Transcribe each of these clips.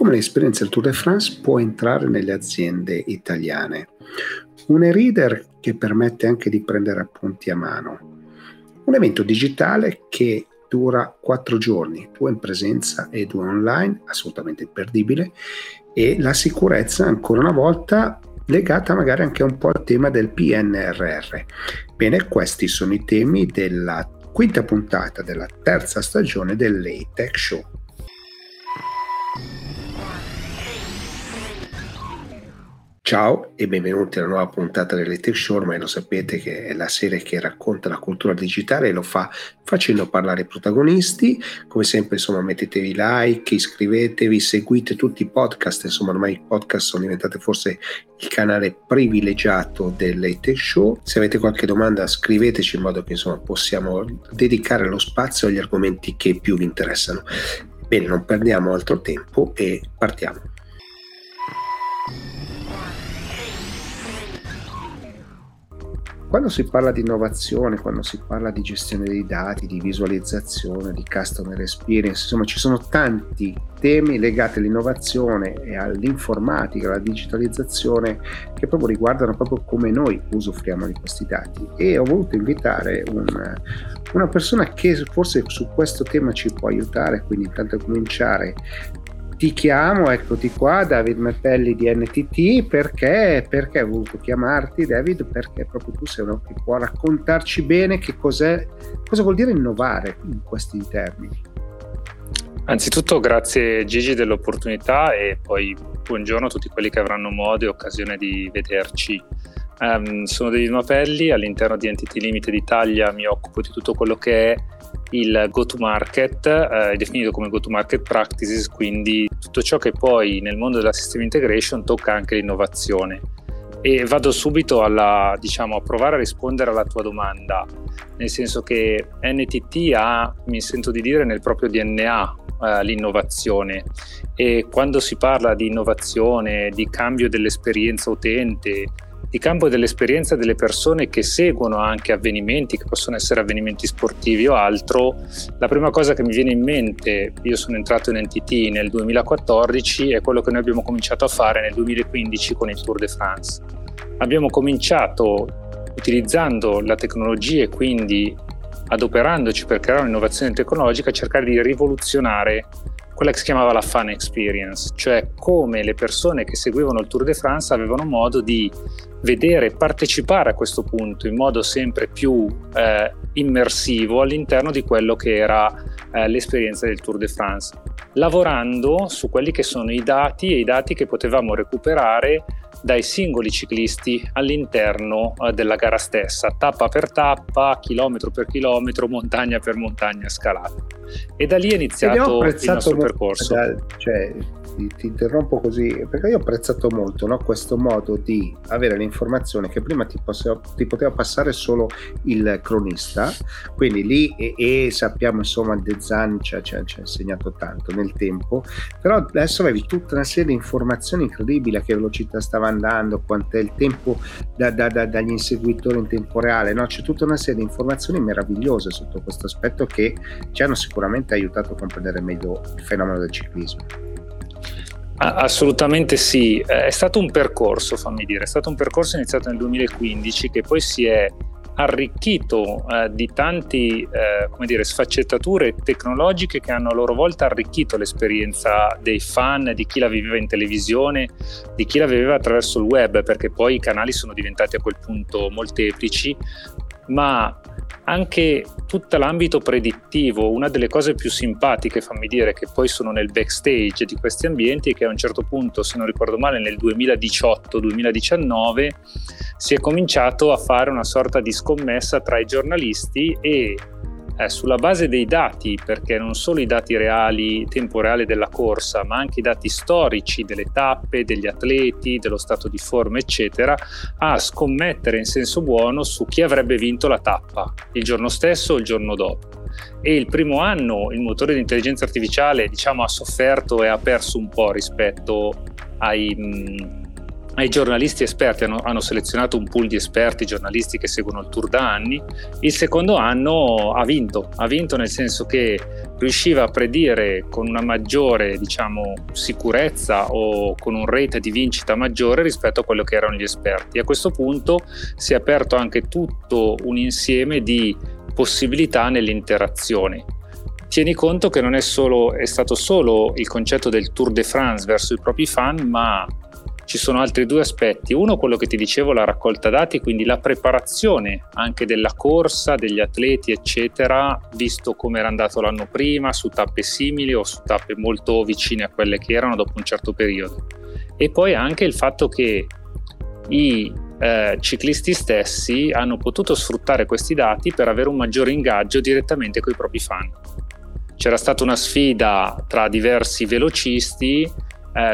come l'esperienza del Tour de France può entrare nelle aziende italiane. Un e-reader che permette anche di prendere appunti a mano. Un evento digitale che dura 4 giorni, 2 in presenza e 2 online, assolutamente imperdibile, e la sicurezza ancora una volta legata magari anche un po' al tema del PNRR. Bene, questi sono i temi della quinta puntata della terza stagione dell'E-Tech Show. Ciao e benvenuti alla nuova puntata dell'E-Tech Show, ormai lo sapete che è la serie che racconta la cultura digitale e lo fa facendo parlare i protagonisti. Come sempre, insomma, mettetevi like, iscrivetevi, seguite tutti i podcast, insomma ormai i podcast sono diventati forse il canale privilegiato dell'E-Tech Show. Se avete qualche domanda scriveteci in modo che insomma possiamo dedicare lo spazio agli argomenti che più vi interessano. Bene, non perdiamo altro tempo e partiamo. Quando si parla di innovazione, quando si parla di gestione dei dati, di visualizzazione, di customer experience, insomma ci sono tanti temi legati all'innovazione e all'informatica, alla digitalizzazione, che proprio riguardano proprio come noi usufruiamo di questi dati. E ho voluto invitare una persona che forse su questo tema ci può aiutare, quindi intanto a cominciare. Ti chiamo, eccoti qua, David Mappelli di NTT, perché ho voluto chiamarti, David, perché proprio tu sei uno che può raccontarci bene che cos'è, cosa vuol dire innovare in questi termini. Anzitutto grazie Gigi dell'opportunità e poi buongiorno a tutti quelli che avranno modo e occasione di vederci. Sono David Mappelli, all'interno di NTT Limited Italia mi occupo di tutto quello che è il go-to-market, è definito come go-to-market practices, quindi tutto ciò che poi nel mondo della system integration tocca anche l'innovazione. E vado subito a provare a rispondere alla tua domanda, nel senso che NTT ha, mi sento di dire, nel proprio DNA l'innovazione, e quando si parla di innovazione, di cambio dell'esperienza utente, di campo dell'esperienza delle persone che seguono anche avvenimenti, che possono essere avvenimenti sportivi o altro, la prima cosa che mi viene in mente, io sono entrato in NTT nel 2014, è quello che noi abbiamo cominciato a fare nel 2015 con il Tour de France. Abbiamo cominciato utilizzando la tecnologia e quindi adoperandoci per creare un'innovazione tecnologica, a cercare di rivoluzionare quella che si chiamava la fan experience, cioè come le persone che seguivano il Tour de France avevano modo di vedere e partecipare a questo punto in modo sempre più immersivo all'interno di quello che era l'esperienza del Tour de France, lavorando su quelli che sono i dati e i dati che potevamo recuperare dai singoli ciclisti all'interno della gara stessa, tappa per tappa, chilometro per chilometro, montagna per montagna, scalata. E da lì è iniziato il nostro percorso. Cioè, ti interrompo così, perché io ho apprezzato molto, no, questo modo di avere l'informazione che prima ti poteva passare solo il cronista, quindi lì e sappiamo insomma De Zan ci ha insegnato tanto nel tempo, però adesso avevi tutta una serie di informazioni incredibili, a che velocità stava andando, quant'è il tempo dagli inseguitori in tempo reale, no? C'è tutta una serie di informazioni meravigliose sotto questo aspetto che ci hanno sicuramente aiutato a comprendere meglio il fenomeno del ciclismo. Assolutamente sì, è stato un percorso, iniziato nel 2015 che poi si è arricchito di tanti sfaccettature tecnologiche che hanno a loro volta arricchito l'esperienza dei fan, di chi la viveva in televisione, di chi la viveva attraverso il web, perché poi i canali sono diventati a quel punto molteplici, ma anche tutto l'ambito predittivo. Una delle cose più simpatiche, che poi sono nel backstage di questi ambienti, che a un certo punto, se non ricordo male, nel 2018-2019 si è cominciato a fare una sorta di scommessa tra i giornalisti e sulla base dei dati, perché non solo i dati reali, tempo reale della corsa, ma anche i dati storici delle tappe, degli atleti, dello stato di forma eccetera, a scommettere in senso buono su chi avrebbe vinto la tappa il giorno stesso o il giorno dopo. E il primo anno il motore di intelligenza artificiale ha sofferto e ha perso un po' rispetto ai ai giornalisti esperti, hanno selezionato un pool di esperti, giornalisti che seguono il tour da anni. Il secondo anno ha vinto nel senso che riusciva a predire con una maggiore, sicurezza o con un rate di vincita maggiore rispetto a quello che erano gli esperti. A questo punto si è aperto anche tutto un insieme di possibilità nell'interazione. Tieni conto che non è stato solo il concetto del Tour de France verso i propri fan, ma ci sono altri due aspetti. Uno, quello che ti dicevo, la raccolta dati, quindi la preparazione anche della corsa, degli atleti, eccetera, visto come era andato l'anno prima, su tappe simili o su tappe molto vicine a quelle che erano dopo un certo periodo. E poi anche il fatto che i ciclisti stessi hanno potuto sfruttare questi dati per avere un maggiore ingaggio direttamente coi propri fan. C'era stata una sfida tra diversi velocisti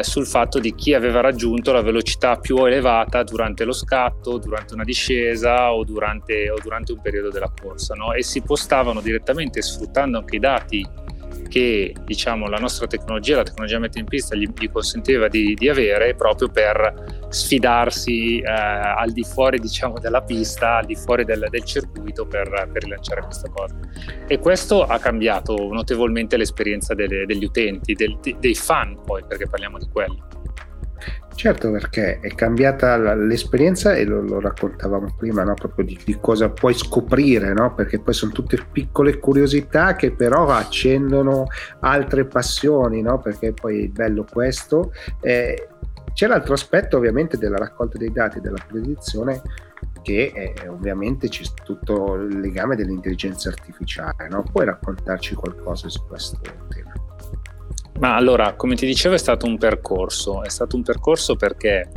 sul fatto di chi aveva raggiunto la velocità più elevata durante lo scatto, durante una discesa o durante un periodo della corsa, no? E si postavano direttamente sfruttando anche i dati che la nostra tecnologia, la tecnologia mette in pista, gli consentiva di avere, proprio per sfidarsi al di fuori della pista, al di fuori del circuito, per rilanciare questa cosa. E questo ha cambiato notevolmente l'esperienza degli utenti, dei fan, poi, perché parliamo di quello. Certo, perché è cambiata l'esperienza, e lo raccontavamo prima, no? Proprio di cosa puoi scoprire, no? Perché poi sono tutte piccole curiosità che però accendono altre passioni, no? Perché poi è bello questo. C'è l'altro aspetto ovviamente della raccolta dei dati, della predizione, che ovviamente c'è tutto il legame dell'intelligenza artificiale, no? Puoi raccontarci qualcosa su questo tema? Ma allora, come ti dicevo, è stato un percorso perché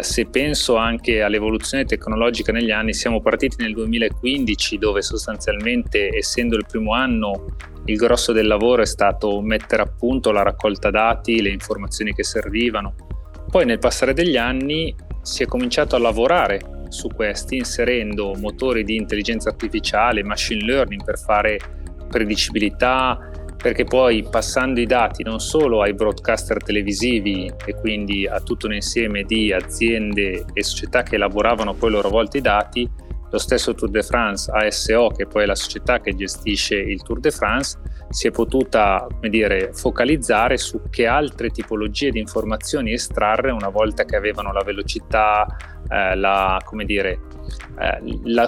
se penso anche all'evoluzione tecnologica negli anni, siamo partiti nel 2015, dove sostanzialmente, essendo il primo anno, il grosso del lavoro è stato mettere a punto la raccolta dati, le informazioni che servivano. Poi nel passare degli anni si è cominciato a lavorare su questi, inserendo motori di intelligenza artificiale, machine learning, per fare predicibilità, perché poi, passando i dati non solo ai broadcaster televisivi e quindi a tutto un insieme di aziende e società che elaboravano poi a loro volta i dati, lo stesso Tour de France, ASO, che poi è la società che gestisce il Tour de France, si è potuta, focalizzare su che altre tipologie di informazioni estrarre una volta che avevano la velocità,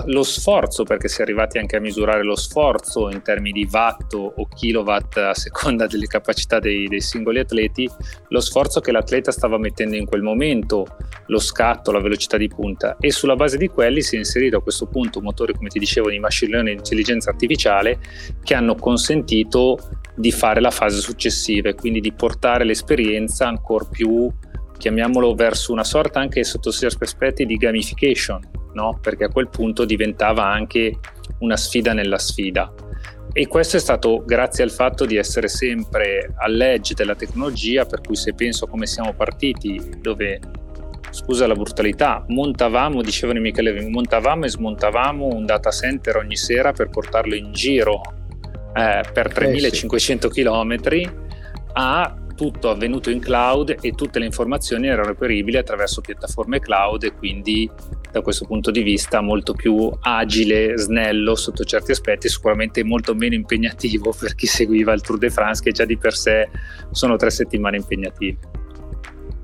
lo sforzo, perché si è arrivati anche a misurare lo sforzo in termini di watt o kilowatt a seconda delle capacità dei singoli atleti, lo sforzo che l'atleta stava mettendo in quel momento, lo scatto, la velocità di punta, e sulla base di quelli si è inserito a questo punto un motore, come ti dicevo, di machine learning e intelligenza artificiale, che hanno consentito di fare la fase successiva e quindi di portare l'esperienza ancora più, chiamiamolo, verso una sorta, anche sotto certi aspetti, di gamification, no? Perché a quel punto diventava anche una sfida nella sfida. E questo è stato grazie al fatto di essere sempre all'edge della tecnologia, per cui se penso a come siamo partiti, dove, scusa la brutalità, montavamo, dicevano i miei colleghi, montavamo e smontavamo un data center ogni sera per portarlo in giro per 3500 chilometri, a tutto avvenuto in cloud, e tutte le informazioni erano reperibili attraverso piattaforme cloud, e quindi da questo punto di vista molto più agile, snello sotto certi aspetti, sicuramente molto meno impegnativo per chi seguiva il Tour de France, che già di per sé sono 3 settimane impegnative.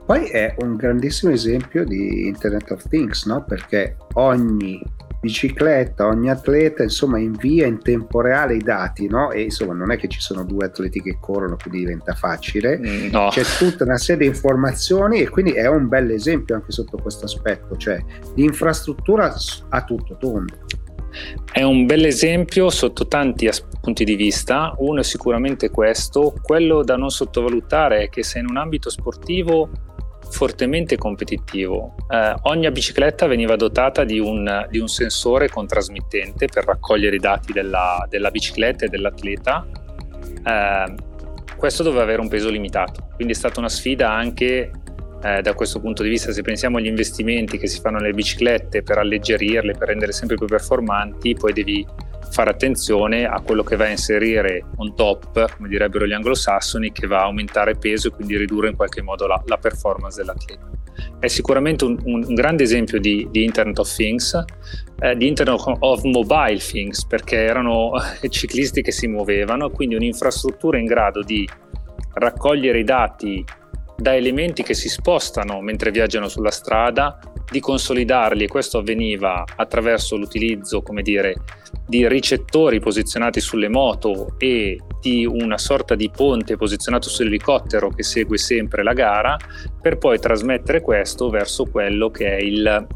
Poi è un grandissimo esempio di Internet of Things, no? Perché ogni bicicletta, ogni atleta, invia in tempo reale i dati, no? E non è che ci sono 2 atleti che corrono, quindi diventa facile, no. C'è tutta una serie di informazioni, e quindi è un bel esempio anche sotto questo aspetto, cioè l'infrastruttura a tutto tondo. È un bel esempio sotto tanti punti di vista. Uno è sicuramente questo. Quello da non sottovalutare è che se in un ambito sportivo fortemente competitivo, ogni bicicletta veniva dotata di un sensore con trasmittente per raccogliere i dati della bicicletta e dell'atleta. Questo doveva avere un peso limitato, quindi è stata una sfida anche da questo punto di vista. Se pensiamo agli investimenti che si fanno nelle biciclette per alleggerirle, per rendere sempre più performanti, poi devi fare attenzione a quello che va a inserire on top, come direbbero gli anglosassoni, che va a aumentare peso e quindi ridurre in qualche modo la performance dell'atleta. è sicuramente un grande esempio di Internet of Things, di Internet of Mobile Things, perché erano ciclisti che si muovevano, quindi un'infrastruttura in grado di raccogliere i dati da elementi che si spostano mentre viaggiano sulla strada, di consolidarli, e questo avveniva attraverso l'utilizzo, come dire, di ricettori posizionati sulle moto e di una sorta di ponte posizionato sull'elicottero che segue sempre la gara, per poi trasmettere questo verso quello che è il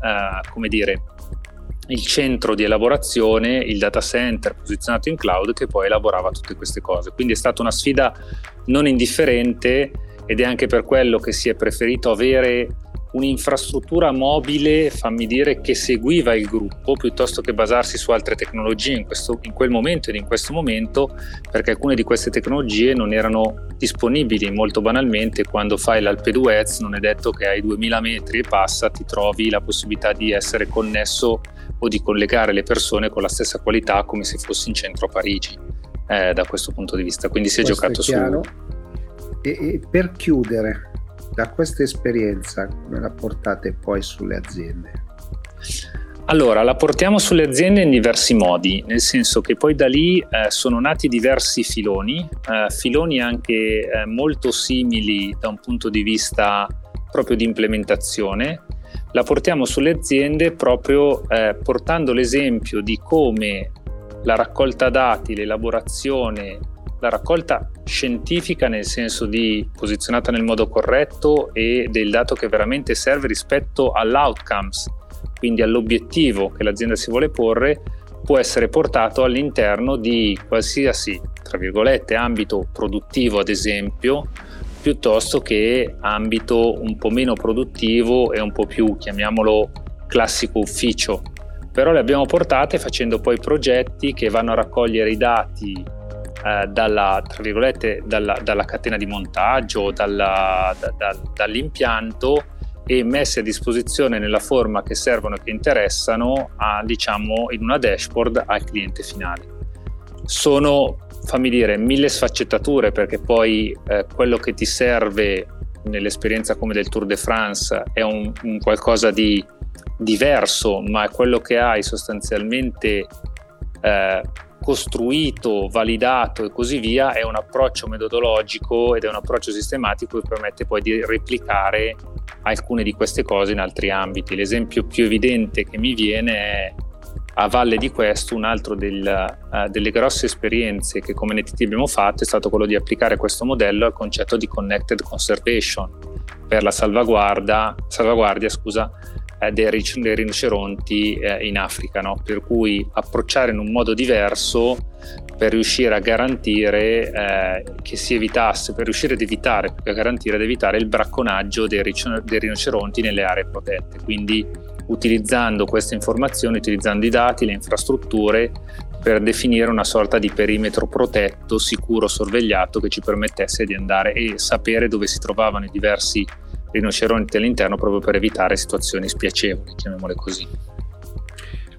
centro di elaborazione, il data center posizionato in cloud, che poi elaborava tutte queste cose. Quindi è stata una sfida non indifferente, ed è anche per quello che si è preferito avere un'infrastruttura mobile, fammi dire, che seguiva il gruppo, piuttosto che basarsi su altre tecnologie in quel momento ed in questo momento, perché alcune di queste tecnologie non erano disponibili. Molto banalmente, quando fai l'Alpe d'Huez non è detto che ai 2000 metri e passa ti trovi la possibilità di essere connesso o di collegare le persone con la stessa qualità come se fossi in centro a Parigi, da questo punto di vista. Quindi si è giocato su... E per chiudere, da questa esperienza come la portate poi sulle aziende? Allora, la portiamo sulle aziende in diversi modi, nel senso che poi da lì sono nati diversi filoni anche molto simili da un punto di vista proprio di implementazione. La portiamo sulle aziende proprio portando l'esempio di come la raccolta dati, l'elaborazione, la raccolta scientifica, nel senso di posizionata nel modo corretto e del dato che veramente serve rispetto all'outcomes, quindi all'obiettivo che l'azienda si vuole porre, può essere portato all'interno di qualsiasi, tra virgolette, ambito produttivo, ad esempio, piuttosto che ambito un po' meno produttivo e un po' più, chiamiamolo, classico ufficio. Però le abbiamo portate facendo poi progetti che vanno a raccogliere i dati dalla catena di montaggio, dall'impianto, e messi a disposizione nella forma che servono e che interessano in una dashboard al cliente finale. Sono, mille sfaccettature, perché poi quello che ti serve nell'esperienza come del Tour de France è un qualcosa di diverso, ma è quello che hai sostanzialmente costruito, validato e così via, è un approccio metodologico ed è un approccio sistematico che permette poi di replicare alcune di queste cose in altri ambiti. L'esempio più evidente che mi viene è, a valle di questo, un altro delle grosse esperienze che come NTT abbiamo fatto è stato quello di applicare questo modello al concetto di Connected Conservation per la salvaguardia dei rinoceronti in Africa, no? Per cui approcciare in un modo diverso per riuscire a garantire che si evitasse, per riuscire ad evitare, a garantire ed evitare il bracconaggio dei rinoceronti nelle aree protette. Quindi utilizzando queste informazioni, utilizzando i dati, le infrastrutture, per definire una sorta di perimetro protetto, sicuro, sorvegliato, che ci permettesse di andare e sapere dove si trovavano i diversi rinoceronti all'interno, proprio per evitare situazioni spiacevoli, chiamiamole così.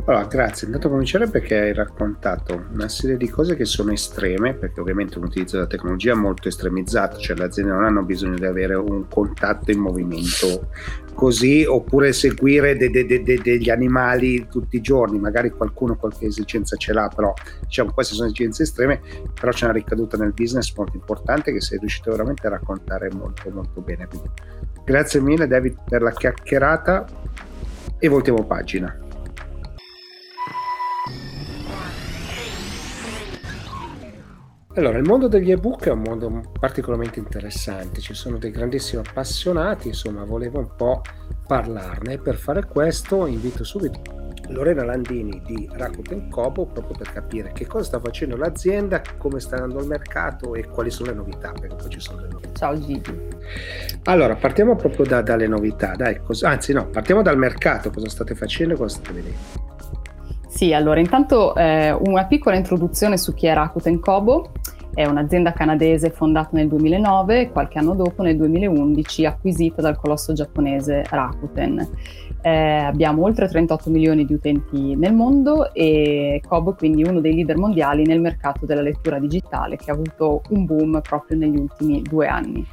Allora, grazie, intanto cominciare perché hai raccontato una serie di cose che sono estreme, perché ovviamente un utilizzo della tecnologia è molto estremizzato, cioè le aziende non hanno bisogno di avere un contatto in movimento così, oppure seguire degli animali tutti i giorni, magari qualcuno qualche esigenza ce l'ha, però diciamo queste sono esigenze estreme, però c'è una ricaduta nel business molto importante che sei riuscito veramente a raccontare molto molto bene. Quindi grazie mille David per la chiacchierata e voltiamo pagina. Allora, il mondo degli ebook è un mondo particolarmente interessante, ci sono dei grandissimi appassionati, insomma volevo un po' parlarne. Per fare questo invito subito Lorena Landini di Rakuten Kobo, proprio per capire che cosa sta facendo l'azienda, come sta andando il mercato e quali sono le novità, perché poi ci sono le novità. Ciao Gigi. Allora, partiamo proprio dalle novità, partiamo dal mercato, cosa state facendo e cosa state vedendo? Sì, allora intanto una piccola introduzione su chi è Rakuten Kobo. È un'azienda canadese fondata nel 2009 e qualche anno dopo, nel 2011, acquisita dal colosso giapponese Rakuten. Abbiamo oltre 38 milioni di utenti nel mondo e Kobo è quindi uno dei leader mondiali nel mercato della lettura digitale, che ha avuto un boom proprio negli ultimi 2 anni.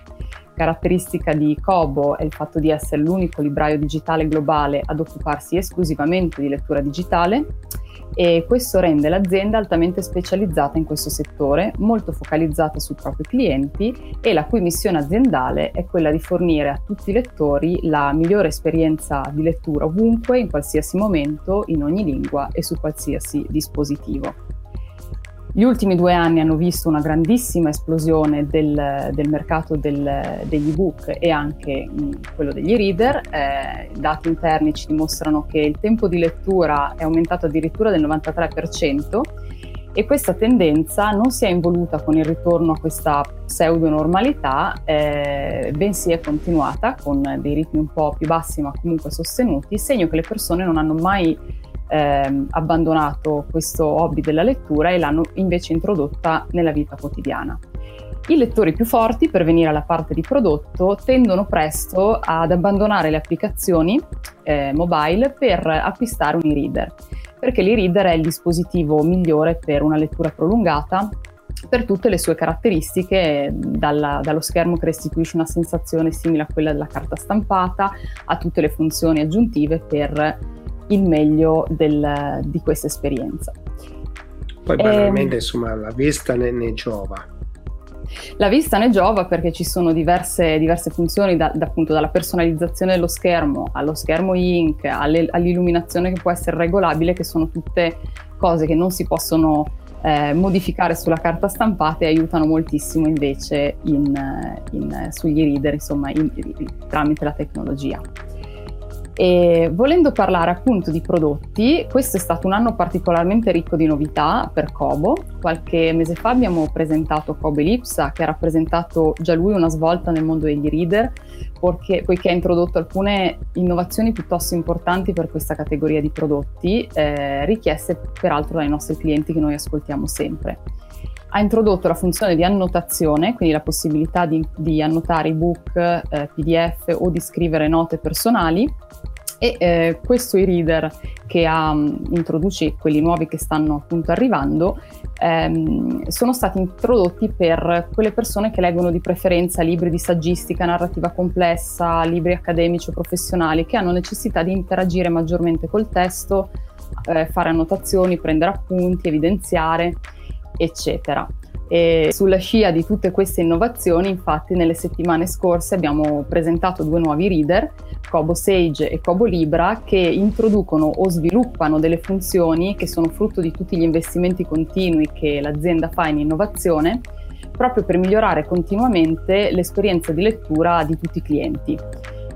Caratteristica di Kobo è il fatto di essere l'unico libraio digitale globale ad occuparsi esclusivamente di lettura digitale, e questo rende l'azienda altamente specializzata in questo settore, molto focalizzata sui propri clienti e la cui missione aziendale è quella di fornire a tutti i lettori la migliore esperienza di lettura ovunque, in qualsiasi momento, in ogni lingua e su qualsiasi dispositivo. Gli ultimi 2 anni hanno visto una grandissima esplosione del mercato degli ebook e anche quello degli reader. I dati interni ci dimostrano che il tempo di lettura è aumentato addirittura del 93% e questa tendenza non si è involuta con il ritorno a questa pseudo-normalità, bensì è continuata con dei ritmi un po' più bassi ma comunque sostenuti, segno che le persone non hanno mai abbandonato questo hobby della lettura e l'hanno invece introdotta nella vita quotidiana. I lettori più forti, per venire alla parte di prodotto, tendono presto ad abbandonare le applicazioni mobile per acquistare un e-reader, perché l'e-reader è il dispositivo migliore per una lettura prolungata, per tutte le sue caratteristiche, dallo schermo che restituisce una sensazione simile a quella della carta stampata, a tutte le funzioni aggiuntive per il meglio di questa esperienza. Poi banalmente insomma la vista ne giova. La vista ne giova perché ci sono diverse funzioni, appunto dalla personalizzazione dello schermo, allo schermo E-Ink, all'illuminazione che può essere regolabile, che sono tutte cose che non si possono modificare sulla carta stampata e aiutano moltissimo invece sugli e-reader, insomma tramite la tecnologia. E volendo parlare appunto di prodotti, questo è stato un anno particolarmente ricco di novità per Kobo. Qualche mese fa abbiamo presentato Kobo Elipsa, che ha rappresentato già lui una svolta nel mondo degli reader, poiché ha introdotto alcune innovazioni piuttosto importanti per questa categoria di prodotti, richieste peraltro dai nostri clienti che noi ascoltiamo sempre. Ha introdotto la funzione di annotazione, quindi la possibilità di annotare ebook, PDF o di scrivere note personali, e questo e-reader che introduce quelli nuovi che stanno appunto arrivando, sono stati introdotti per quelle persone che leggono di preferenza libri di saggistica, narrativa complessa, libri accademici o professionali, che hanno necessità di interagire maggiormente col testo, fare annotazioni, prendere appunti, evidenziare, eccetera. E sulla scia di tutte queste innovazioni, infatti, nelle settimane scorse abbiamo presentato 2 nuovi reader, Kobo Sage e Kobo Libra, che introducono o sviluppano delle funzioni che sono frutto di tutti gli investimenti continui che l'azienda fa in innovazione, proprio per migliorare continuamente l'esperienza di lettura di tutti i clienti.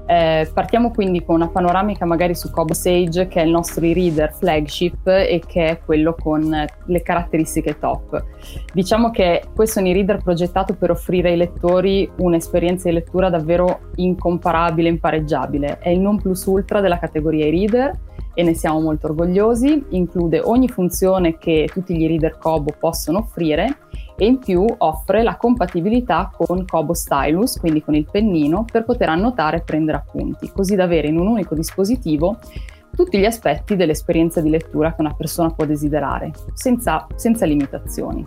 Partiamo quindi con una panoramica magari su Kobo Sage, che è il nostro e-reader flagship e che è quello con le caratteristiche top. Diciamo che questo è un e-reader progettato per offrire ai lettori un'esperienza di lettura davvero incomparabile, impareggiabile. È il non plus ultra della categoria e-reader e ne siamo molto orgogliosi. Include ogni funzione che tutti gli e-reader Kobo possono offrire e in più offre la compatibilità con Kobo Stylus, quindi con il pennino, per poter annotare e prendere appunti, così da avere in un unico dispositivo tutti gli aspetti dell'esperienza di lettura che una persona può desiderare, senza limitazioni.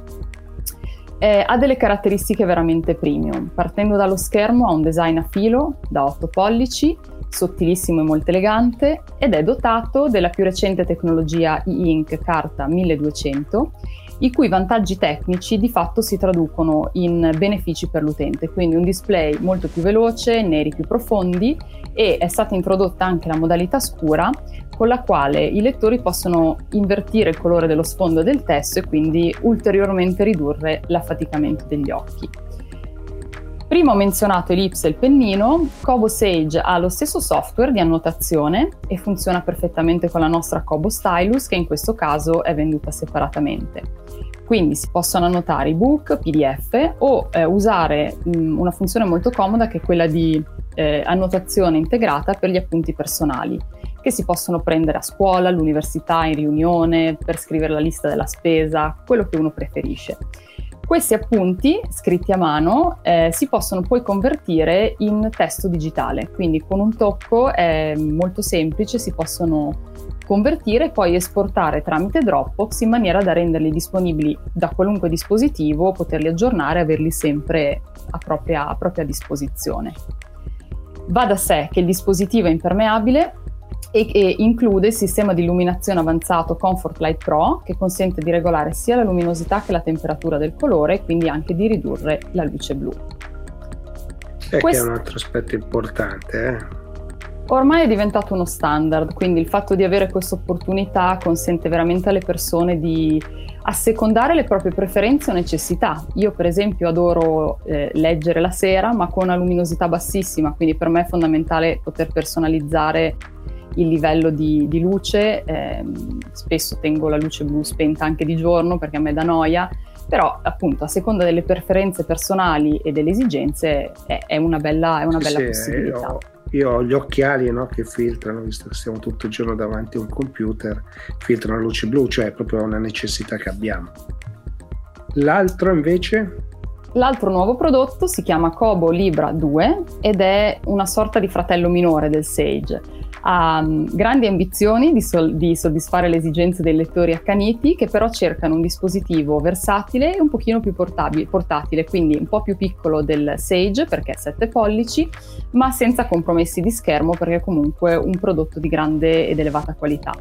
Ha delle caratteristiche veramente premium. Partendo dallo schermo, ha un design a filo da 8 pollici, sottilissimo e molto elegante, ed è dotato della più recente tecnologia E-Ink Carta 1200, i cui vantaggi tecnici di fatto si traducono in benefici per l'utente, quindi un display molto più veloce, neri più profondi, e è stata introdotta anche la modalità scura, con la quale i lettori possono invertire il colore dello sfondo del testo e quindi ulteriormente ridurre l'affaticamento degli occhi. Prima ho menzionato Elipsa e il pennino. Kobo Sage ha lo stesso software di annotazione e funziona perfettamente con la nostra Kobo Stylus, che in questo caso è venduta separatamente. Quindi si possono annotare ebook, PDF o usare una funzione molto comoda che è quella di annotazione integrata per gli appunti personali, che si possono prendere a scuola, all'università, in riunione, per scrivere la lista della spesa, quello che uno preferisce. Questi appunti, scritti a mano, si possono poi convertire in testo digitale, quindi con un tocco molto semplice si possono convertire e poi esportare tramite Dropbox in maniera da renderli disponibili da qualunque dispositivo, poterli aggiornare e averli sempre a propria disposizione. Va da sé che il dispositivo è impermeabile e include il sistema di illuminazione avanzato Comfort Light Pro, che consente di regolare sia la luminosità che la temperatura del colore e quindi anche di ridurre la luce blu. Che è un altro aspetto importante, Ormai è diventato uno standard, quindi il fatto di avere questa opportunità consente veramente alle persone di assecondare le proprie preferenze o necessità. Io per esempio adoro leggere la sera, ma con una luminosità bassissima, quindi per me è fondamentale poter personalizzare il livello di luce. Spesso tengo la luce blu spenta anche di giorno perché a me dà noia, però appunto a seconda delle preferenze personali e delle esigenze è una bella possibilità. Io ho gli occhiali che filtrano, visto che siamo tutto il giorno davanti a un computer, filtrano la luce blu, cioè è proprio una necessità che abbiamo. L'altro invece? L'altro nuovo prodotto si chiama Kobo Libra 2 ed è una sorta di fratello minore del Sage. Ha grandi ambizioni di soddisfare le esigenze dei lettori accaniti, che però cercano un dispositivo versatile e un pochino più portatile, quindi un po' più piccolo del Sage perché è 7 pollici, ma senza compromessi di schermo perché è comunque un prodotto di grande ed elevata qualità.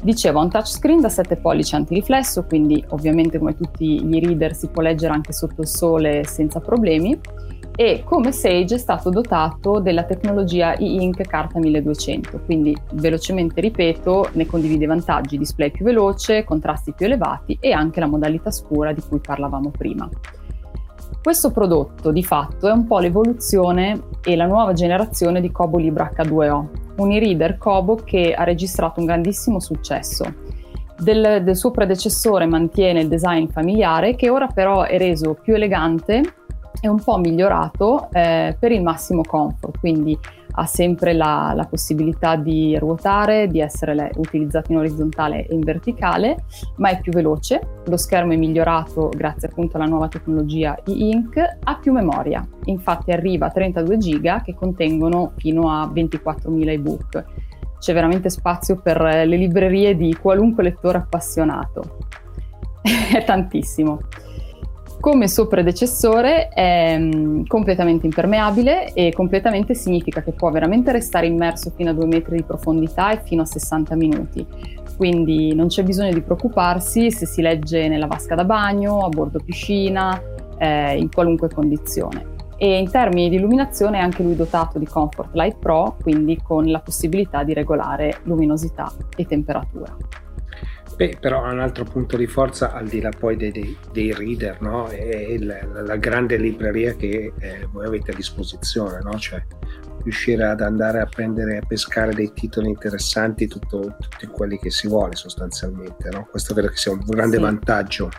Dicevo, ha un touchscreen da 7 pollici antiriflesso, quindi ovviamente come tutti gli reader si può leggere anche sotto il sole senza problemi. E come Sage è stato dotato della tecnologia E-Ink Carta 1200, quindi velocemente ripeto, ne condivide i vantaggi: display più veloce, contrasti più elevati e anche la modalità scura di cui parlavamo prima. Questo prodotto di fatto è un po' l'evoluzione e la nuova generazione di Kobo Libra H2O, un e-reader Kobo che ha registrato un grandissimo successo. Del suo predecessore mantiene il design familiare, che ora però è reso più elegante, è un po' migliorato per il massimo comfort, quindi ha sempre la possibilità di ruotare, di essere utilizzato in orizzontale e in verticale, ma è più veloce. Lo schermo è migliorato grazie appunto alla nuova tecnologia e-ink, ha più memoria, infatti arriva a 32 giga che contengono fino a 24.000 ebook. C'è veramente spazio per le librerie di qualunque lettore appassionato. È tantissimo. Come suo predecessore è completamente impermeabile, e completamente significa che può veramente restare immerso fino a 2 metri di profondità e fino a 60 minuti. Quindi non c'è bisogno di preoccuparsi se si legge nella vasca da bagno, a bordo piscina, in qualunque condizione. E in termini di illuminazione è anche lui dotato di Comfort Light Pro, quindi con la possibilità di regolare luminosità e temperatura. Però un altro punto di forza, al di là poi dei reader, è la grande libreria che voi avete a disposizione, cioè riuscire ad andare a pescare dei titoli interessanti, tutti quelli che si vuole sostanzialmente, Questo credo che sia un grande vantaggio.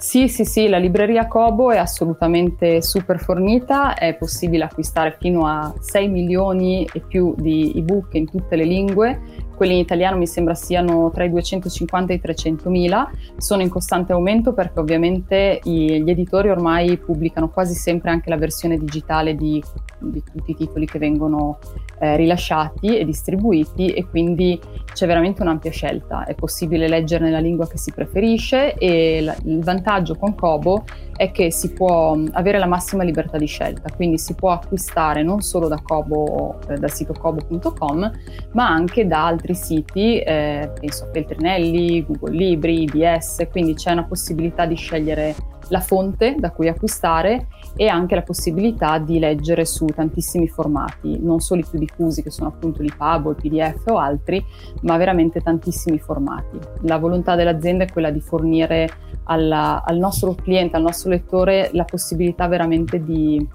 Sì, la libreria Kobo è assolutamente super fornita, è possibile acquistare fino a 6 milioni e più di ebook in tutte le lingue. Quelli in italiano mi sembra siano tra i 250 e i 300.000, sono in costante aumento perché ovviamente gli editori ormai pubblicano quasi sempre anche la versione digitale di tutti i titoli che vengono rilasciati e distribuiti, e quindi c'è veramente un'ampia scelta, è possibile leggere nella lingua che si preferisce, e il vantaggio con Kobo è che si può avere la massima libertà di scelta, quindi si può acquistare non solo da Kobo, dal sito kobo.com, ma anche da altri siti, penso a Peltrinelli, Google Libri, IBS, quindi c'è una possibilità di scegliere la fonte da cui acquistare e anche la possibilità di leggere su tantissimi formati, non solo i più diffusi che sono appunto l'EPUB o il PDF o altri, ma veramente tantissimi formati. La volontà dell'azienda è quella di fornire al nostro cliente, al nostro lettore, la possibilità veramente di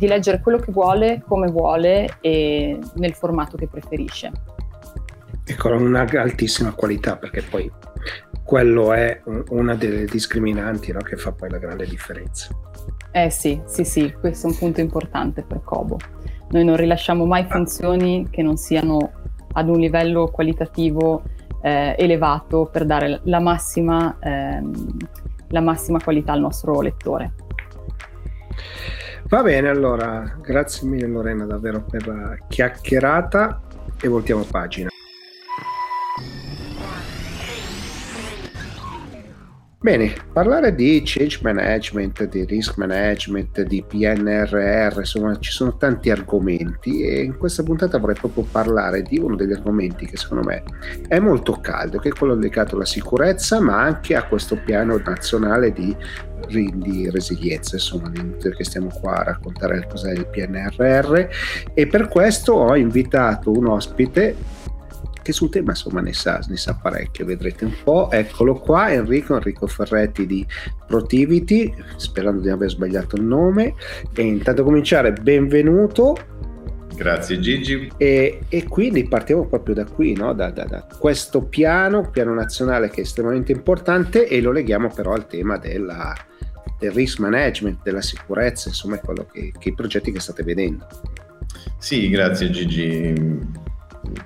leggere quello che vuole, come vuole e nel formato che preferisce. Con una altissima qualità, perché poi quello è una delle discriminanti, che fa poi la grande differenza. Sì, questo è un punto importante per Kobo. Noi non rilasciamo mai funzioni che non siano ad un livello qualitativo elevato, per dare la massima qualità al nostro lettore. Va bene, allora, grazie mille Lorena davvero per la chiacchierata e voltiamo pagina. Bene, parlare di change management, di risk management, di PNRR, insomma ci sono tanti argomenti e in questa puntata vorrei proprio parlare di uno degli argomenti che secondo me è molto caldo, che è quello legato alla sicurezza, ma anche a questo piano nazionale di resilienza, insomma, che stiamo qua a raccontare cos'è il PNRR, e per questo ho invitato un ospite che sul tema insomma ne sa parecchio, vedrete un po'. Eccolo qua, Enrico Ferretti di Protivity, sperando di non aver sbagliato il nome. E intanto cominciare, benvenuto. Grazie Gigi. E quindi partiamo proprio da qui, no? da questo piano nazionale che è estremamente importante, e lo leghiamo però al tema del risk management, della sicurezza, insomma è quello che i progetti che state vedendo. Sì, grazie Gigi.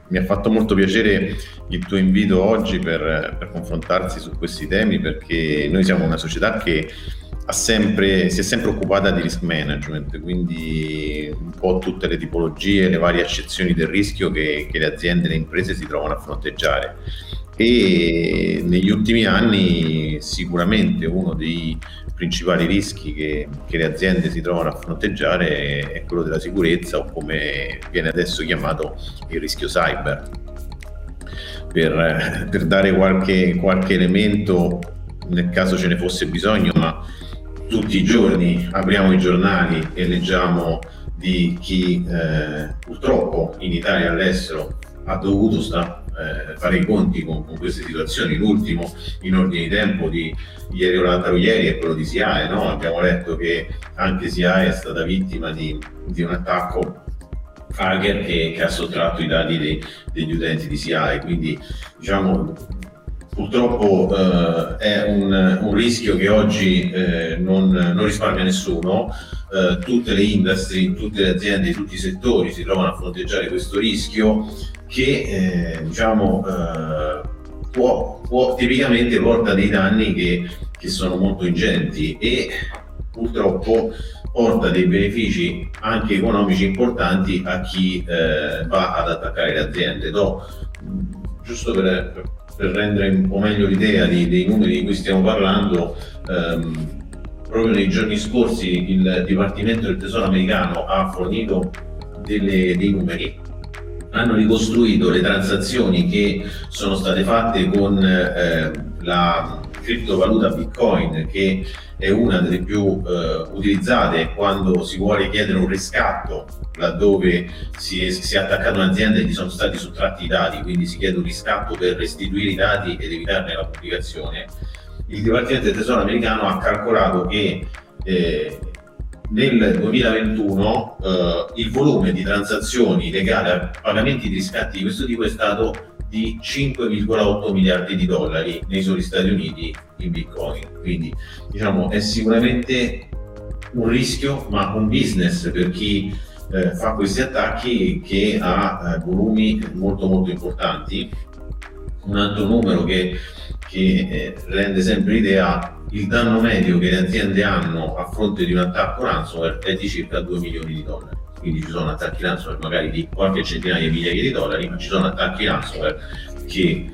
Mi ha fatto molto piacere il tuo invito oggi per confrontarsi su questi temi, perché noi siamo una società che si è sempre occupata di risk management, quindi un po' tutte le tipologie, le varie accezioni del rischio che le aziende e le imprese si trovano a fronteggiare. E negli ultimi anni sicuramente uno dei principali rischi che le aziende si trovano a fronteggiare è quello della sicurezza, o come viene adesso chiamato il rischio cyber. Per dare qualche elemento, nel caso ce ne fosse bisogno, ma tutti i giorni apriamo i giornali e leggiamo di chi purtroppo in Italia e all'estero ha dovuto fare i conti con queste situazioni. L'ultimo in ordine di tempo di ieri o l'altro ieri è quello di SIAE, no? Abbiamo letto che anche SIAE è stata vittima di un attacco hacker che ha sottratto i dati degli utenti di SIAE, quindi diciamo purtroppo è un rischio che oggi non risparmia nessuno. Tutte le industrie, tutte le aziende, tutti i settori si trovano a fronteggiare questo rischio che può tipicamente porta dei danni che sono molto ingenti, e purtroppo porta dei benefici anche economici importanti a chi va ad attaccare le aziende. Giusto per rendere un po' meglio l'idea dei numeri di cui stiamo parlando, proprio nei giorni scorsi il Dipartimento del Tesoro americano ha fornito dei numeri. Hanno ricostruito le transazioni che sono state fatte con la criptovaluta Bitcoin, che è una delle più utilizzate quando si vuole chiedere un riscatto laddove si è attaccata un'azienda e gli sono stati sottratti i dati, quindi si chiede un riscatto per restituire i dati ed evitarne la pubblicazione. Il Dipartimento del Tesoro americano ha calcolato che nel 2021 il volume di transazioni legate a pagamenti di riscatti di questo tipo è stato di 5,8 miliardi di dollari nei soli Stati Uniti in Bitcoin. Quindi diciamo è sicuramente un rischio, ma un business per chi fa questi attacchi, che ha volumi molto molto importanti. Un altro numero che rende sempre l'idea: il danno medio che le aziende hanno a fronte di un attacco ransomware è di circa 2 milioni di dollari. Quindi ci sono attacchi ransomware magari di qualche centinaia di migliaia di dollari, ma ci sono attacchi ransomware che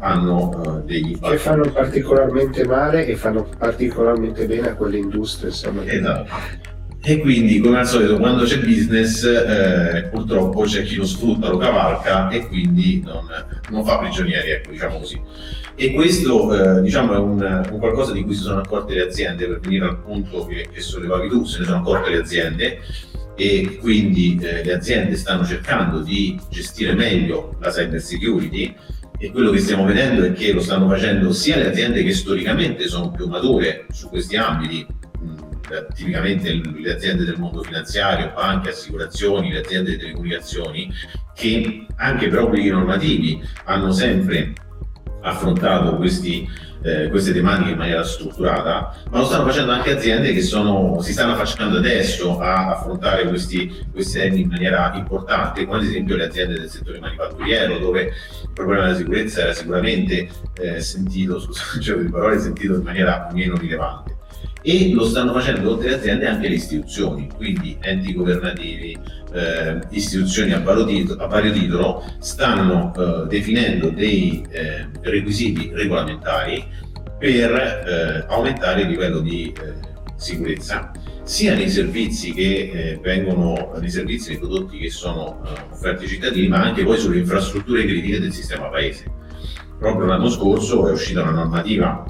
hanno degli impatti, che fanno particolarmente male e fanno particolarmente bene a quell'industria, insomma. Esatto. E quindi, come al solito, quando c'è business purtroppo c'è chi lo sfrutta, lo cavalca, e quindi non fa prigionieri, ecco, diciamo così. E questo diciamo è un qualcosa di cui si sono accorte le aziende, per venire al punto che sollevavi tu. Se ne sono accorte le aziende, e quindi le aziende stanno cercando di gestire meglio la cyber security, e quello che stiamo vedendo è che lo stanno facendo sia le aziende che storicamente sono più mature su questi ambiti, tipicamente le aziende del mondo finanziario, banche, assicurazioni, le aziende di telecomunicazioni, che anche per obblighi normativi hanno sempre affrontato queste tematiche in maniera strutturata, ma lo stanno facendo anche aziende che si stanno affacciando adesso a affrontare questi temi in maniera importante, come ad esempio le aziende del settore manifatturiero, dove il problema della sicurezza era sicuramente sentito in maniera meno rilevante. E lo stanno facendo, oltre alle aziende, anche le istituzioni, quindi enti governativi, istituzioni a vario titolo stanno definendo dei requisiti regolamentari per aumentare il livello di sicurezza sia nei servizi che vengono, nei servizi e nei prodotti che sono offerti ai cittadini, ma anche poi sulle infrastrutture critiche del sistema paese. Proprio l'anno scorso è uscita una normativa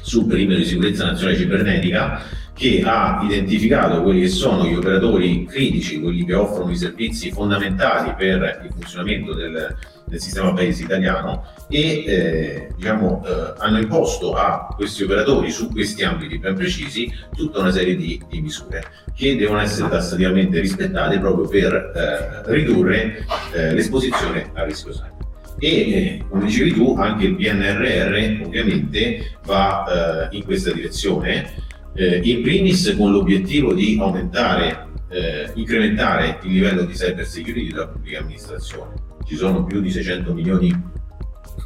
sul perimetro di sicurezza nazionale cibernetica che ha identificato quelli che sono gli operatori critici, quelli che offrono i servizi fondamentali per il funzionamento del sistema paese italiano e hanno imposto a questi operatori su questi ambiti ben precisi tutta una serie di misure che devono essere tassativamente rispettate proprio per ridurre l'esposizione al rischio cyber. E come dicevi tu, anche il PNRR ovviamente va in questa direzione, in primis con l'obiettivo di aumentare, incrementare il livello di cyber security della pubblica amministrazione. Ci sono più di 600 milioni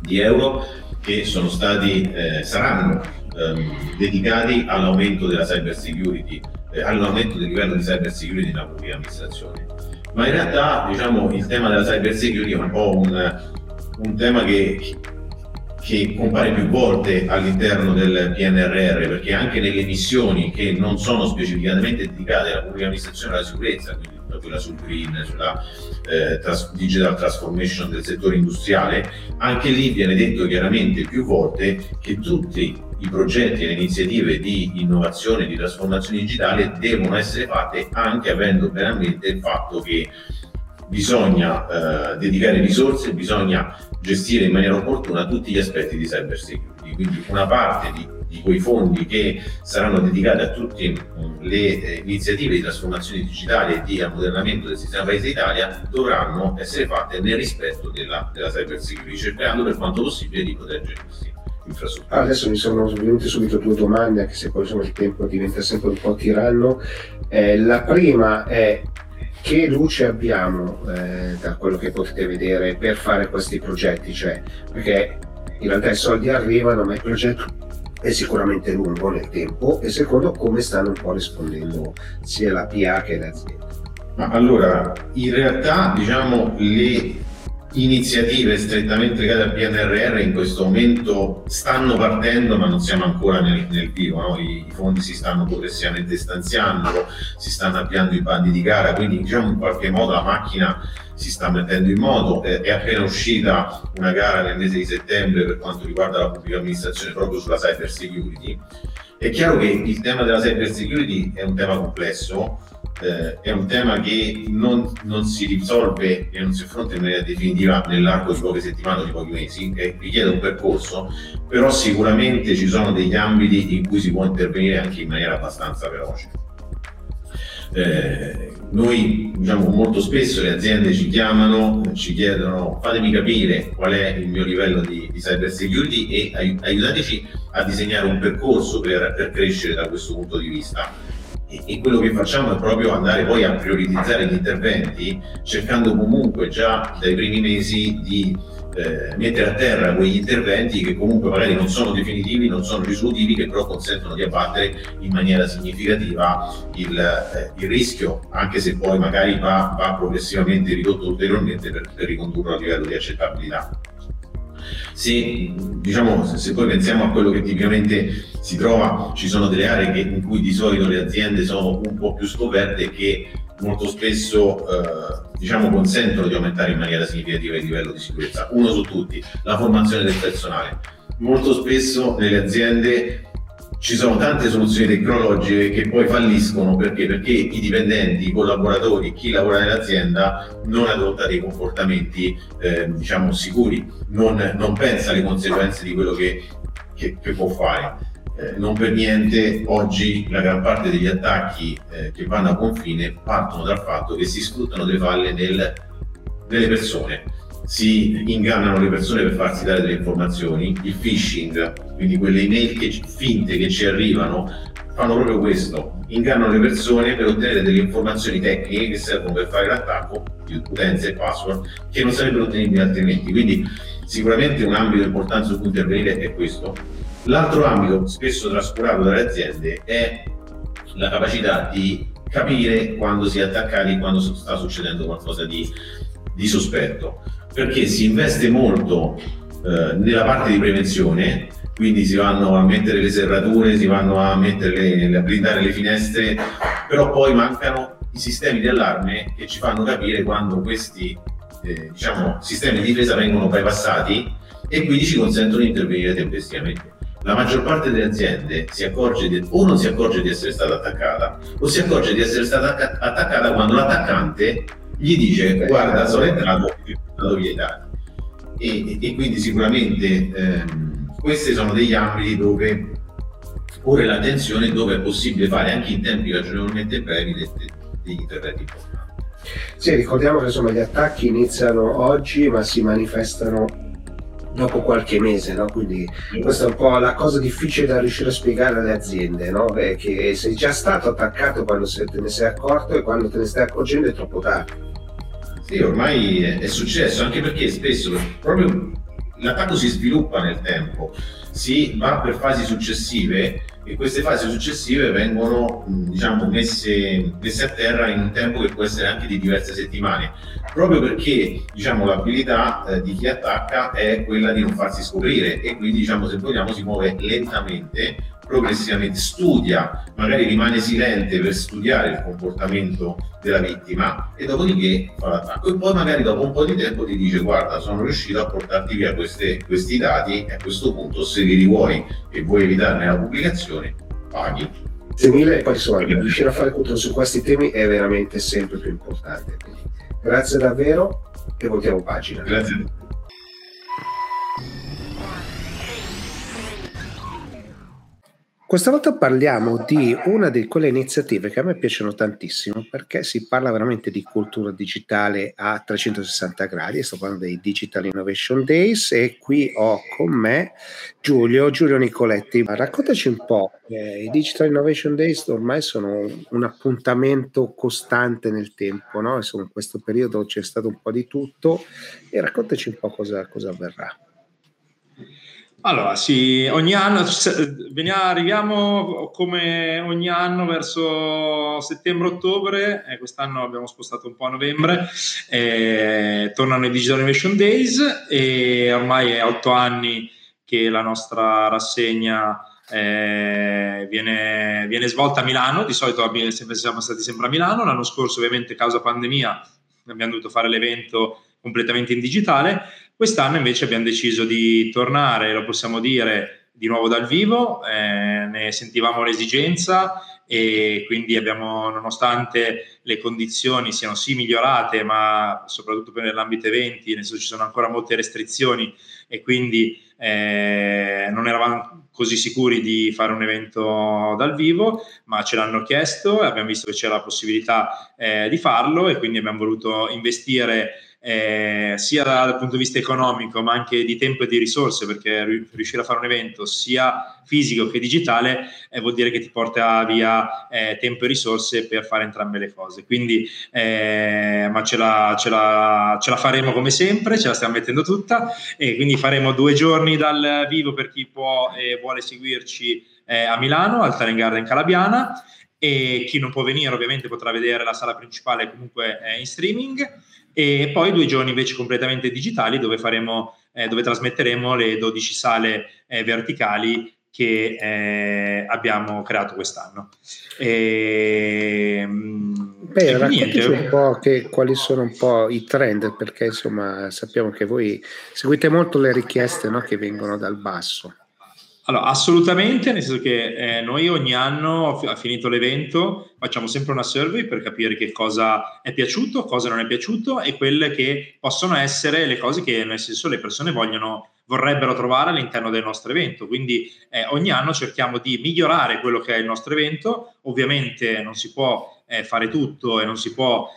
di euro che sono stati, saranno dedicati all'aumento della cyber security, all'aumento del livello di cyber security nella pubblica amministrazione. Ma in realtà, diciamo, il tema della cyber security è un po' un tema che compare più volte all'interno del PNRR, perché anche nelle missioni che non sono specificatamente dedicate alla pubblica amministrazione e alla sicurezza, quindi quella sul green, sulla digital transformation del settore industriale, anche lì viene detto chiaramente più volte che tutti i progetti e le iniziative di innovazione e di trasformazione digitale devono essere fatte anche avendo veramente il fatto che bisogna dedicare risorse, bisogna gestire in maniera opportuna tutti gli aspetti di cyber security. Quindi una parte di quei fondi che saranno dedicati a tutte le iniziative di trasformazione digitale e di ammodernamento del sistema Paese Italia dovranno essere fatte nel rispetto della cyber security, cercando per quanto possibile di proteggere questi. Adesso mi sono venute subito due domande, anche se poi il tempo diventa sempre un po' tiranno. La prima è: che luce abbiamo da quello che potete vedere per fare questi progetti? Cioè, perché in realtà i soldi arrivano, ma il progetto è sicuramente lungo nel tempo. E secondo, come stanno un po' rispondendo sia la PA che l'azienda? Ma allora, in realtà, diciamo, le iniziative strettamente legate al PNRR in questo momento stanno partendo, ma non siamo ancora nel vivo, no? I fondi si stanno progressivamente stanziando, si stanno avviando i bandi di gara, quindi diciamo in qualche modo la macchina si sta mettendo in moto. È appena uscita una gara nel mese di settembre per quanto riguarda la pubblica amministrazione proprio sulla cyber security. È chiaro che il tema della cyber security è un tema complesso, è un tema che non si risolve e non si affronta in maniera definitiva nell'arco di poche settimane o di pochi mesi, che richiede un percorso, però sicuramente ci sono degli ambiti in cui si può intervenire anche in maniera abbastanza veloce. Noi, diciamo, molto spesso le aziende ci chiamano, ci chiedono: fatemi capire qual è il mio livello di cyber security e aiutateci a disegnare un percorso per crescere da questo punto di vista. E quello che facciamo è proprio andare poi a prioritizzare gli interventi, cercando comunque già dai primi mesi di mettere a terra quegli interventi che comunque magari non sono definitivi, non sono risolutivi, che però consentono di abbattere in maniera significativa il rischio, anche se poi magari va progressivamente ridotto ulteriormente per ricondurlo a livello di accettabilità. Se poi pensiamo a quello che tipicamente si trova, ci sono delle aree in cui di solito le aziende sono un po' più scoperte, che molto spesso consentono di aumentare in maniera significativa il livello di sicurezza. Uno su tutti: la formazione del personale. Molto spesso nelle aziende ci sono tante soluzioni tecnologiche che poi falliscono perché i dipendenti, i collaboratori, chi lavora nell'azienda non adotta dei comportamenti sicuri, non pensa alle conseguenze di quello che può fare. Non per niente oggi la gran parte degli attacchi che vanno a confine partono dal fatto che si sfruttano delle falle delle persone. Si ingannano le persone per farsi dare delle informazioni, il phishing, quindi quelle email finte che ci arrivano, fanno proprio questo: ingannano le persone per ottenere delle informazioni tecniche che servono per fare l'attacco, utenza e password, che non sarebbero ottenibili altrimenti. Quindi sicuramente un ambito importante su cui intervenire è questo. L'altro ambito spesso trascurato dalle aziende è la capacità di capire quando si è attaccati, quando sta succedendo qualcosa di sospetto, perché si investe molto nella parte di prevenzione, quindi si vanno a mettere le serrature, si vanno a mettere a blindare le finestre, però poi mancano i sistemi di allarme che ci fanno capire quando questi sistemi di difesa vengono bypassati, e quindi ci consentono di intervenire tempestivamente. La maggior parte delle aziende si accorge o non si accorge di essere stata attaccata, o si accorge di essere stata attaccata quando l'attaccante gli dice: guarda, sono entrato e ho via i dati. E quindi sicuramente questi sono degli ambiti dove porre l'attenzione, dove è possibile fare anche in tempi ragionevolmente brevi degli interventi importanti. Sì, ricordiamo che insomma gli attacchi iniziano oggi ma si manifestano dopo qualche mese, no? Quindi questa è un po' la cosa difficile da riuscire a spiegare alle aziende, no? Che sei già stato attaccato quando te ne sei accorto, e quando te ne stai accorgendo è troppo tardi. Sì, ormai è successo, anche perché spesso proprio l'attacco si sviluppa nel tempo, si va per fasi successive, e queste fasi successive vengono messe a terra in un tempo che può essere anche di diverse settimane, proprio perché l'abilità di chi attacca è quella di non farsi scoprire, e quindi se vogliamo si muove lentamente, progressivamente, studia, magari rimane silente per studiare il comportamento della vittima, e dopodiché fa l'attacco, e poi magari dopo un po' di tempo ti dice: guarda, sono riuscito a portarti via questi dati, e a questo punto, se li rivuoi e vuoi evitarne la pubblicazione, paghi. E poi insomma riuscire a fare controllo su questi temi è veramente sempre più importante. Quindi, grazie davvero e voltiamo pagina. Grazie a tutti. Questa volta parliamo di una di quelle iniziative che a me piacciono tantissimo, perché si parla veramente di cultura digitale a 360 gradi. Sto parlando dei Digital Innovation Days, e qui ho con me Giulio Nicoletti. Raccontaci un po', i Digital Innovation Days ormai sono un appuntamento costante nel tempo, no? Insomma, in questo periodo c'è stato un po' di tutto, e raccontaci un po' cosa avverrà. Allora, sì, ogni anno arriviamo come ogni anno verso settembre-ottobre, quest'anno abbiamo spostato un po' a novembre, tornano i Digital Innovation Days, e ormai è 8 anni che la nostra rassegna viene svolta a Milano. Di solito siamo stati sempre a Milano. L'anno scorso ovviamente causa pandemia abbiamo dovuto fare l'evento completamente in digitale. Quest'anno invece abbiamo deciso di tornare, lo possiamo dire, di nuovo dal vivo, ne sentivamo l'esigenza, e quindi abbiamo, nonostante le condizioni siano sì migliorate, ma soprattutto per l'ambito eventi, nel senso ci sono ancora molte restrizioni, e quindi non eravamo così sicuri di fare un evento dal vivo, ma ce l'hanno chiesto e abbiamo visto che c'era la possibilità di farlo, e quindi abbiamo voluto investire sia dal punto di vista economico ma anche di tempo e di risorse, perché riuscire a fare un evento sia fisico che digitale vuol dire che ti porta via tempo e risorse per fare entrambe le cose, quindi ma ce la faremo come sempre, ce la stiamo mettendo tutta, e quindi faremo 2 giorni dal vivo per chi può e vuole seguirci a Milano al Telen Garden Calabiana, e chi non può venire ovviamente potrà vedere la sala principale comunque in streaming. E poi 2 giorni invece completamente digitali, dove trasmetteremo le 12 sale verticali che abbiamo creato quest'anno. Raccontaci un po' quali sono un po' i trend, perché insomma sappiamo che voi seguite molto le richieste, no, che vengono dal basso. Allora, assolutamente, nel senso che noi ogni anno, finito l'evento, facciamo sempre una survey per capire che cosa è piaciuto, cosa non è piaciuto, e quelle che possono essere le cose che, nel senso, le persone vorrebbero trovare all'interno del nostro evento. Quindi ogni anno cerchiamo di migliorare quello che è il nostro evento. Ovviamente non si può fare tutto, e non si può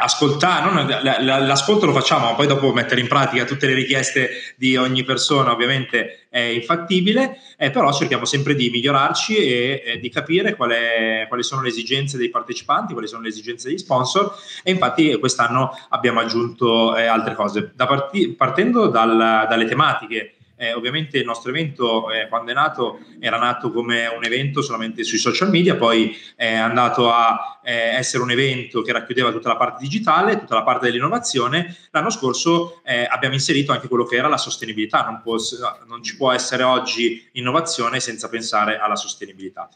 ascoltare, l'ascolto lo facciamo, ma poi dopo mettere in pratica tutte le richieste di ogni persona ovviamente è infattibile, però cerchiamo sempre di migliorarci e di capire quali sono le esigenze dei partecipanti, quali sono le esigenze degli sponsor, e infatti quest'anno abbiamo aggiunto altre cose, partendo dalle tematiche. Ovviamente il nostro evento, quando è nato, era nato come un evento solamente sui social media, poi è andato a essere un evento che racchiudeva tutta la parte digitale, tutta la parte dell'innovazione. L'anno scorso abbiamo inserito anche quello che era la sostenibilità. Non ci può essere oggi innovazione senza pensare alla sostenibilità.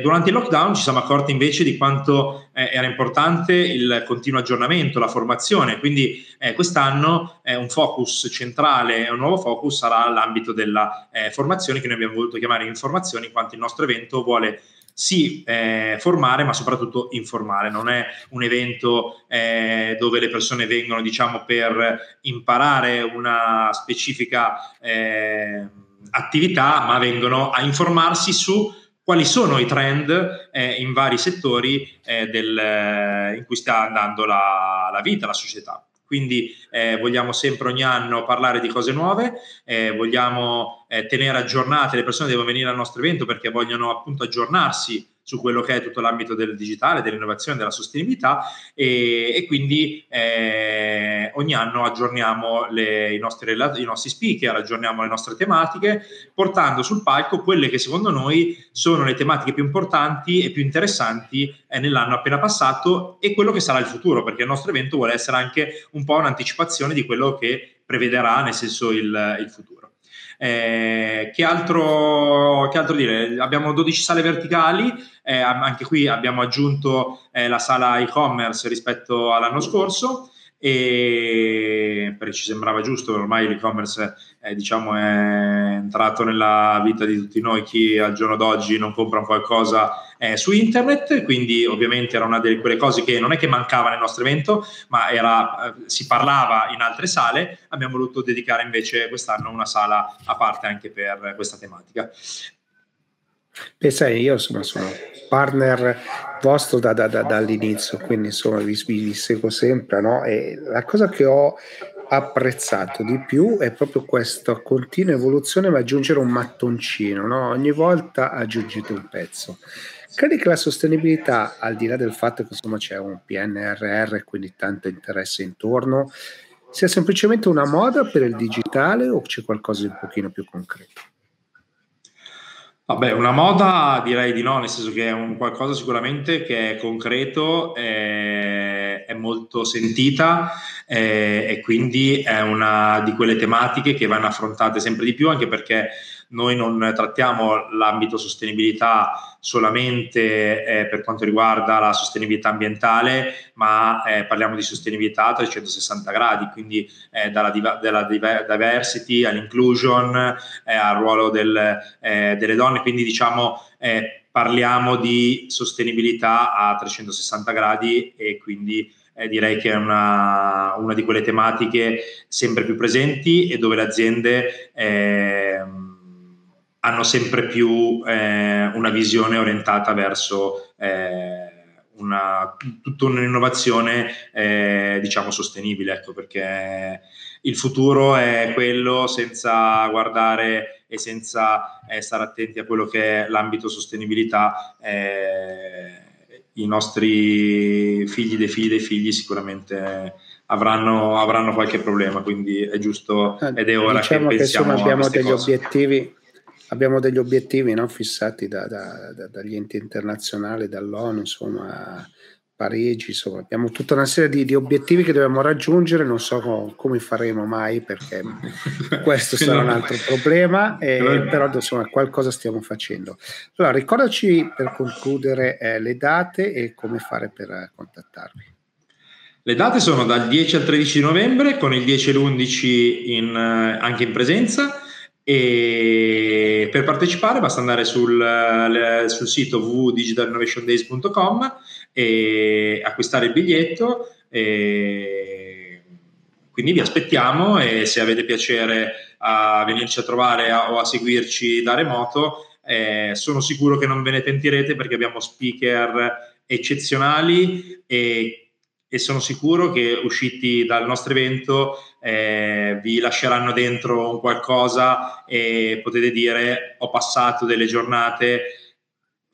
Durante il lockdown ci siamo accorti invece di quanto era importante il continuo aggiornamento, la formazione, quindi quest'anno un focus centrale, un nuovo focus sarà l'ambito della formazione, che noi abbiamo voluto chiamare informazione, in quanto il nostro evento vuole sì formare, ma soprattutto informare. Non è un evento dove le persone vengono, diciamo, per imparare una specifica attività, ma vengono a informarsi su quali sono i trend in vari settori in cui sta andando la vita, la società. Quindi vogliamo sempre ogni anno parlare di cose nuove, vogliamo tenere aggiornate, le persone devono venire al nostro evento perché vogliono appunto aggiornarsi su quello che è tutto l'ambito del digitale, dell'innovazione, della sostenibilità e quindi ogni anno aggiorniamo i nostri speaker, aggiorniamo le nostre tematiche, portando sul palco quelle che secondo noi sono le tematiche più importanti e più interessanti nell'anno appena passato e quello che sarà il futuro, perché il nostro evento vuole essere anche un po' un'anticipazione di quello che prevederà, nel senso, il futuro. Che altro dire? Abbiamo 12 sale verticali, anche qui abbiamo aggiunto la sala e-commerce rispetto all'anno scorso, perché ci sembrava giusto, ormai l'e-commerce diciamo è entrato nella vita di tutti noi, chi al giorno d'oggi non compra un qualcosa su internet, quindi ovviamente era una delle quelle cose che non è che mancava nel nostro evento, ma si parlava in altre sale. Abbiamo voluto dedicare invece quest'anno una sala a parte anche per questa tematica. Sai, io insomma sono partner vostro dall'inizio, quindi insomma vi seguo sempre, no? E la cosa che ho apprezzato di più è proprio questa continua evoluzione, ma aggiungere un mattoncino, no? Ogni volta aggiungete un pezzo. Credi che la sostenibilità, al di là del fatto che insomma c'è un PNRR, quindi tanto interesse intorno, sia semplicemente una moda per il digitale o c'è qualcosa di un pochino più concreto? Vabbè, una moda direi di no, nel senso che è un qualcosa sicuramente che è concreto, è molto sentita e quindi è una di quelle tematiche che vanno affrontate sempre di più, anche perché noi non trattiamo l'ambito sostenibilità solamente per quanto riguarda la sostenibilità ambientale, ma parliamo di sostenibilità a 360 gradi, quindi dalla diversity all'inclusion, al ruolo delle donne, quindi diciamo parliamo di sostenibilità a 360 gradi e quindi direi che è una di quelle tematiche sempre più presenti e dove le aziende hanno sempre più una visione orientata verso tutta un'innovazione diciamo sostenibile, ecco, perché il futuro è quello, senza guardare e senza stare attenti a quello che è l'ambito sostenibilità, i nostri figli dei figli dei figli sicuramente avranno qualche problema, quindi è giusto ed è ora, diciamo, che pensiamo che abbiamo degli cose. Abbiamo degli obiettivi, no, fissati dagli enti internazionali, dall'ONU, insomma, Parigi, insomma, abbiamo tutta una serie di obiettivi che dobbiamo raggiungere, non so come faremo mai, perché questo sarà un altro problema, però insomma qualcosa stiamo facendo. Allora, ricordaci per concludere le date e come fare per contattarvi. Le date sono dal 10 al 13 novembre, con il 10 e l'11 anche in presenza. E per partecipare basta andare sul sito www.digitalinnovationdays.com e acquistare il biglietto, e quindi vi aspettiamo, e se avete piacere a venirci a trovare o a seguirci da remoto, sono sicuro che non ve ne pentirete, perché abbiamo speaker eccezionali e sono sicuro che, usciti dal nostro evento, vi lasceranno dentro un qualcosa e potete dire: ho passato delle giornate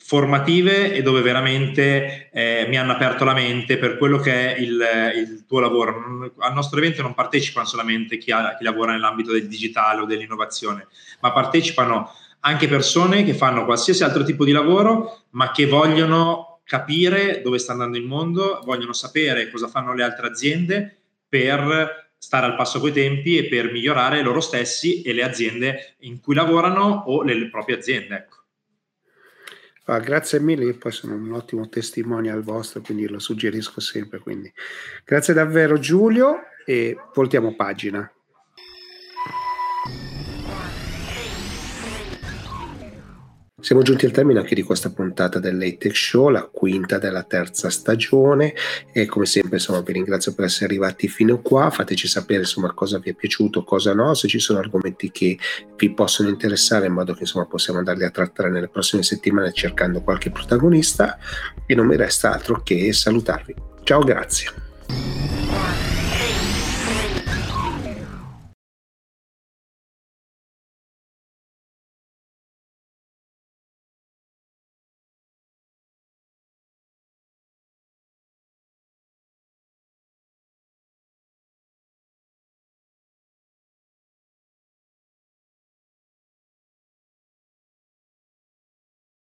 formative e dove veramente mi hanno aperto la mente per quello che è il tuo lavoro. Al nostro evento non partecipano solamente chi lavora nell'ambito del digitale o dell'innovazione, ma partecipano anche persone che fanno qualsiasi altro tipo di lavoro, ma che vogliono capire dove sta andando il mondo, vogliono sapere cosa fanno le altre aziende per stare al passo coi tempi e per migliorare loro stessi e le aziende in cui lavorano o le proprie aziende, ecco. Ah, grazie mille, poi sono un ottimo testimonial vostro, quindi lo suggerisco sempre. Quindi grazie davvero Giulio e voltiamo pagina. Siamo giunti al termine anche di questa puntata dell'Hightech Show, la quinta della terza stagione, e come sempre insomma vi ringrazio per essere arrivati fino qua. Fateci sapere insomma cosa vi è piaciuto, cosa no, se ci sono argomenti che vi possono interessare, in modo che insomma possiamo andarli a trattare nelle prossime settimane cercando qualche protagonista, e non mi resta altro che salutarvi. Ciao, grazie.